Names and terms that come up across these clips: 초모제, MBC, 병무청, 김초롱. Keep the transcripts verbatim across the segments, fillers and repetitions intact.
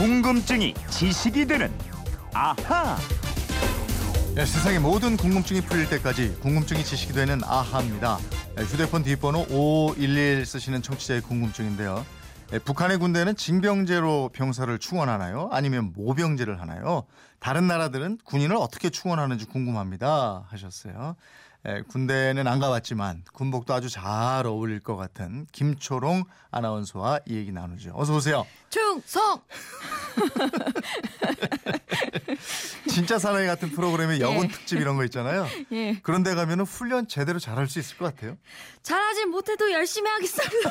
궁금증이 지식이 되는 아하. 네, 세상의 모든 궁금증이 풀릴 때까지 궁금증이 지식이 되는 아하입니다. 네, 휴대폰 뒷번호 오일일 쓰시는 청취자의 궁금증인데요. 네, 북한의 군대는 징병제로 병사를 충원하나요? 아니면 모병제를 하나요? 다른 나라들은 군인을 어떻게 충원하는지 궁금합니다 하셨어요. 예, 군대는 안 가봤지만 군복도 아주 잘 어울릴 것 같은 김초롱 아나운서와 이 얘기 나누죠. 어서 오세요. 충성. 진짜 사나이 같은 프로그램에 여군 예. 특집 이런 거 있잖아요. 예. 그런데 가면은 훈련 제대로 잘할 수 있을 것 같아요. 잘하진 못해도 열심히 하겠습니다.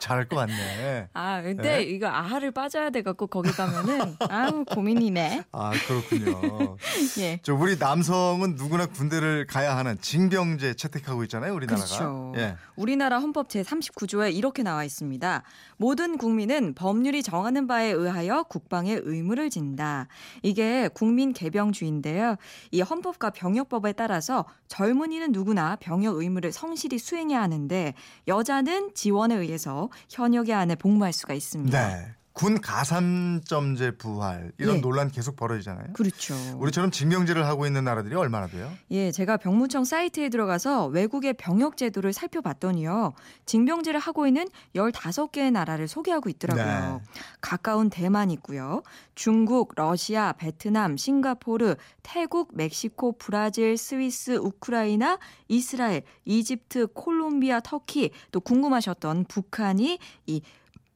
잘할 것 같네. 아 근데 예? 이거 아하를 빠져야 돼 갖고 거기 가면은 아우 고민이네. 아 그렇군요. 예. 저 우리 남성은 누구나 군대 를 가야 하는 징병제 채택하고 있잖아요, 우리나라가. 그렇죠. 예. 우리나라 헌법 제삼십구 조에 이렇게 나와 있습니다. 모든 국민은 법률이 정하는 바에 의하여 국방의 의무를 진다. 이게 국민 개병주의인데요. 이 헌법과 병역법에 따라서 젊은이는 누구나 병역 의무를 성실히 수행해야 하는데 여자는 지원에 의해서 현역의 안에 복무할 수가 있습니다. 네. 군 가산점제 부활 이런 예. 논란 계속 벌어지잖아요. 그렇죠. 우리처럼 징병제를 하고 있는 나라들이 얼마나 돼요? 예, 제가 병무청 사이트에 들어가서 외국의 병역 제도를 살펴봤더니요. 징병제를 하고 있는 열다섯 개의 나라를 소개하고 있더라고요. 네. 가까운 대만 있고요. 중국, 러시아, 베트남, 싱가포르, 태국, 멕시코, 브라질, 스위스, 우크라이나, 이스라엘, 이집트, 콜롬비아, 터키, 또 궁금하셨던 북한이 이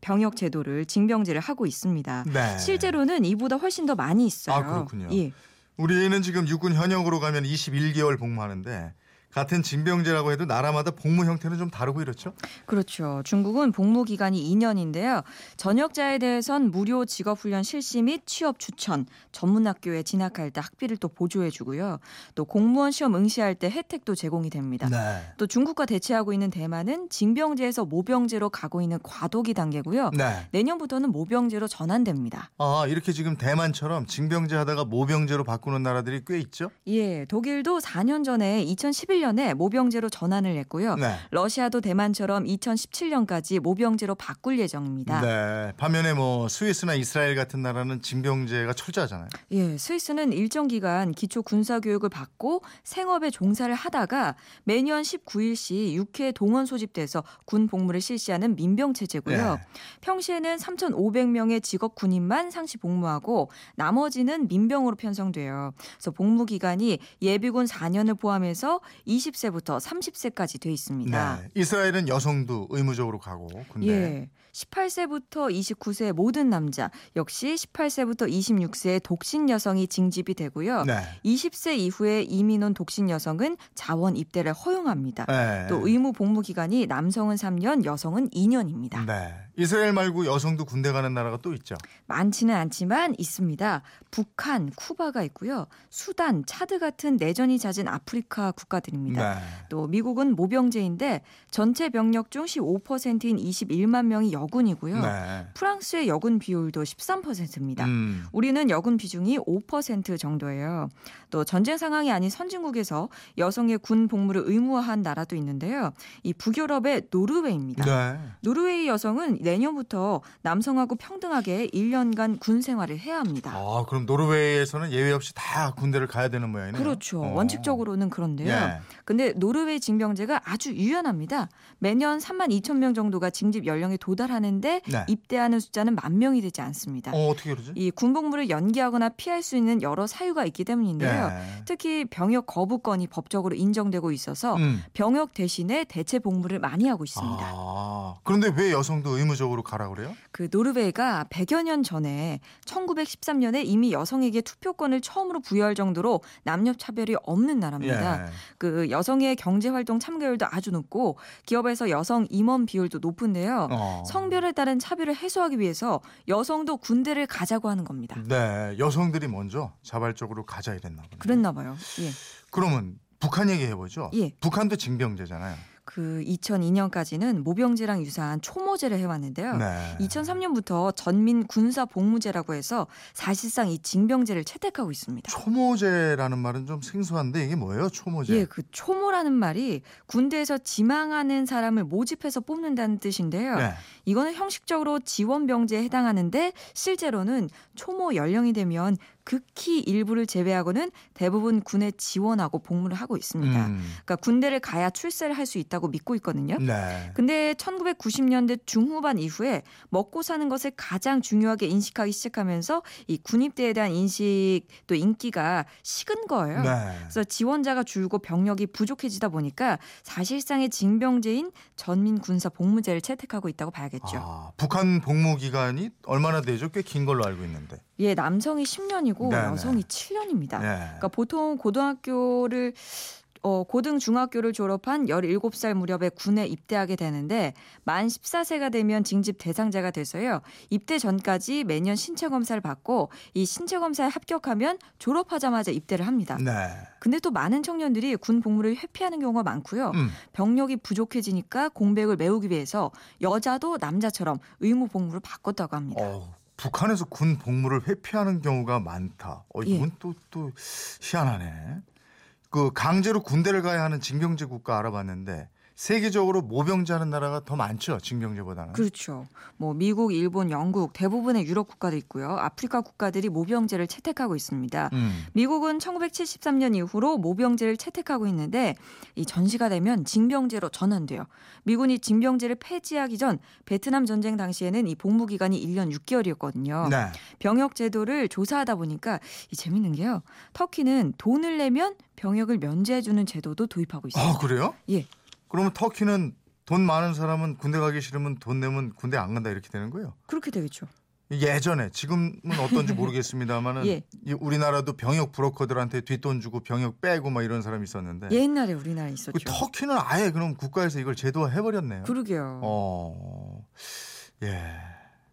병역 제도를 징병제를 하고 있습니다. 네. 실제로는 이보다 훨씬 더 많이 있어요. 아, 그렇군요. 예. 우리는 지금 육군 현역으로 가면 이십일 개월 복무하는데 같은 징병제라고 해도 나라마다 복무 형태는 좀 다르고 이렇죠? 그렇죠. 중국은 복무 기간이 이 년인데요. 전역자에 대해선 무료 직업훈련 실시 및 취업 추천, 전문학교에 진학할 때 학비를 또 보조해주고요. 또 공무원 시험 응시할 때 혜택도 제공이 됩니다. 네. 또 중국과 대치하고 있는 대만은 징병제에서 모병제로 가고 있는 과도기 단계고요. 네. 내년부터는 모병제로 전환됩니다. 아, 이렇게 지금 대만처럼 징병제 하다가 모병제로 바꾸는 나라들이 꽤 있죠? 예, 독일도 사 년 전에 이천십일 년 에 모병제로 전환을 했고요. 네. 러시아도 대만처럼 이천십칠 년까지 모병제로 바꿀 예정입니다. 네. 반면에 뭐 스위스나 이스라엘 같은 나라는 징병제가 철저하잖아요. 예, 스위스는 일정 기간 기초 군사 교육을 받고 생업에 종사를 하다가 매년 십구 일씩 육회 동원 소집돼서 군 복무를 실시하는 민병 체제고요. 네. 평시에는 삼천오백 명의 직업 군인만 상시 복무하고 나머지는 민병으로 편성돼요. 그래서 복무 기간이 예비군 사 년을 포함해서 이십 세부터 삼십 세까지 돼 있습니다. 네. 이스라엘은 여성도 의무적으로 가고 군대. 예. 십팔 세부터 이십구 세 모든 남자 역시 십팔 세부터 이십육 세 독신 여성이 징집이 되고요. 네. 이십 세 이후에 이민 온 독신 여성은 자원 입대를 허용합니다. 네. 또 의무 복무 기간이 남성은 삼 년, 여성은 이 년입니다. 네. 이스라엘 말고 여성도 군대 가는 나라가 또 있죠? 많지는 않지만 있습니다. 북한, 쿠바가 있고요. 수단, 차드 같은 내전이 잦은 아프리카 국가들입니다. 네. 또 미국은 모병제인데 전체 병력 중 십오 퍼센트인 이십일만 명이 여군이고요. 네. 프랑스의 여군 비율도 십삼 퍼센트입니다. 음. 우리는 여군 비중이 오 퍼센트 정도예요. 또 전쟁 상황이 아닌 선진국에서 여성의 군 복무를 의무화한 나라도 있는데요. 이 북유럽의 노르웨이입니다. 네. 노르웨이 여성은 내년부터 남성하고 평등하게 일 년간 군 생활을 해야 합니다. 아, 그럼 노르웨이에서는 예외 없이 다 군대를 가야 되는 모양이네요. 그렇죠. 어. 원칙적으로는 그런데요. 예. 근데 노르웨이 징병제가 아주 유연합니다. 매년 삼만 이천 명 정도가 징집 연령에 도달하는데 네. 입대하는 숫자는 만 명이 되지 않습니다. 어, 어떻게 그러지? 이 군복무를 연기하거나 피할 수 있는 여러 사유가 있기 때문인데요. 예. 특히 병역 거부권이 법적으로 인정되고 있어서 음. 병역 대신에 대체 복무를 많이 하고 있습니다. 아, 그런데 왜 여성도 의무 적으로 가라 그래요? 그 노르웨이가 백여 년 전에 천구백십삼 년에 이미 여성에게 투표권을 처음으로 부여할 정도로 남녀 차별이 없는 나라입니다. 예. 그 여성의 경제 활동 참가율도 아주 높고 기업에서 여성 임원 비율도 높은데요. 어. 성별에 따른 차별을 해소하기 위해서 여성도 군대를 가자고 하는 겁니다. 네, 여성들이 먼저 자발적으로 가자 이랬나 보네요. 그랬나 봐요. 예. 그러면 북한 얘기해 보죠. 예. 북한도 징병제잖아요. 그 이천이 년까지는 모병제랑 유사한 초모제를 해왔는데요. 네. 이천삼 년부터 전민 군사 복무제라고 해서 사실상 이 징병제를 채택하고 있습니다. 초모제라는 말은 좀 생소한데 이게 뭐예요? 초모제? 예, 그 초모라는 말이 군대에서 지망하는 사람을 모집해서 뽑는다는 뜻인데요. 네. 이거는 형식적으로 지원병제에 해당하는데 실제로는 초모 연령이 되면 극히 일부를 제외하고는 대부분 군에 지원하고 복무를 하고 있습니다. 음. 그러니까 군대를 가야 출세를 할 수 있다고 믿고 있거든요. 네. 근데 천구백구십 년대 중후반 이후에 먹고 사는 것을 가장 중요하게 인식하기 시작하면서 이 군입대에 대한 인식 또 인기가 식은 거예요. 네. 그래서 지원자가 줄고 병력이 부족해지다 보니까 사실상의 징병제인 전민 군사 복무제를 채택하고 있다고 봐야겠죠. 아, 북한 복무 기간이 얼마나 되죠? 꽤 긴 걸로 알고 있는데. 예, 남성이 십 년이고 네네. 여성이 칠 년입니다. 네. 그러니까 보통 고등학교를 어, 고등 중학교를 졸업한 열일곱 살 무렵에 군에 입대하게 되는데 만 십사 세가 되면 징집 대상자가 돼서요. 입대 전까지 매년 신체 검사를 받고 이 신체 검사에 합격하면 졸업하자마자 입대를 합니다. 네. 근데 또 많은 청년들이 군 복무를 회피하는 경우가 많고요. 음. 병력이 부족해지니까 공백을 메우기 위해서 여자도 남자처럼 의무 복무를 바꿨다고 합니다. 어. 북한에서 군 복무를 회피하는 경우가 많다. 어, 이건 또, 또 희한하네. 그 강제로 군대를 가야 하는 징병제 국가 알아봤는데 세계적으로 모병제 하는 나라가 더 많죠. 징병제보다는. 그렇죠. 뭐 미국, 일본, 영국 대부분의 유럽 국가도 있고요. 아프리카 국가들이 모병제를 채택하고 있습니다. 음. 미국은 천구백칠십삼 년 이후로 모병제를 채택하고 있는데 이 전시가 되면 징병제로 전환돼요. 미군이 징병제를 폐지하기 전 베트남 전쟁 당시에는 이 복무 기간이 일 년 육 개월이었거든요. 네. 병역 제도를 조사하다 보니까 이 재밌는 게요. 터키는 돈을 내면 병역을 면제해 주는 제도도 도입하고 있어요. 아, 그래요? 예. 그러면 터키는 돈 많은 사람은 군대 가기 싫으면 돈 내면 군대 안 간다 이렇게 되는 거예요? 그렇게 되겠죠. 예전에 지금은 어떤지 모르겠습니다만은 예. 우리나라도 병역 브로커들한테 뒷돈 주고 병역 빼고 막 이런 사람이 있었는데 옛날에 우리나라에 있었죠. 그 터키는 아예 그럼 국가에서 이걸 제도화해버렸네요. 그러게요. 어, 예,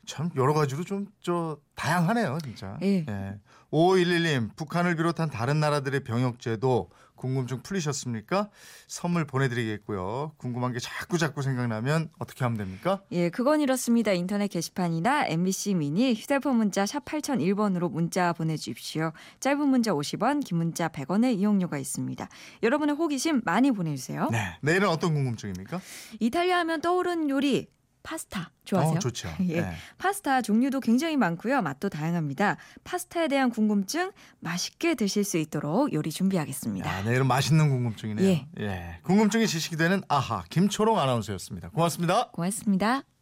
참 여러 가지로 좀 저 다양하네요 진짜. 예. 예. 오오일일 님, 북한을 비롯한 다른 나라들의 병역 제도 궁금증 풀리셨습니까? 선물 보내드리겠고요. 궁금한 게 자꾸 자꾸 생각나면 어떻게 하면 됩니까? 예, 그건 이렇습니다. 인터넷 게시판이나 엠비씨 미니 휴대폰 문자 샵 팔공공일 번으로 문자 보내주십시오. 짧은 문자 오십 원, 긴 문자 백 원의 이용료가 있습니다. 여러분의 호기심 많이 보내주세요. 네, 내일은 어떤 궁금증입니까? 이탈리아 하면 떠오른 요리. 파스타 좋아하세요? 어, 좋죠. 예. 네. 파스타 종류도 굉장히 많고요. 맛도 다양합니다. 파스타에 대한 궁금증 맛있게 드실 수 있도록 요리 준비하겠습니다. 야, 내일은 맛있는 궁금증이네요. 예. 예. 궁금증이 지식이 되는 아하 김초롱 아나운서였습니다. 고맙습니다. 고맙습니다.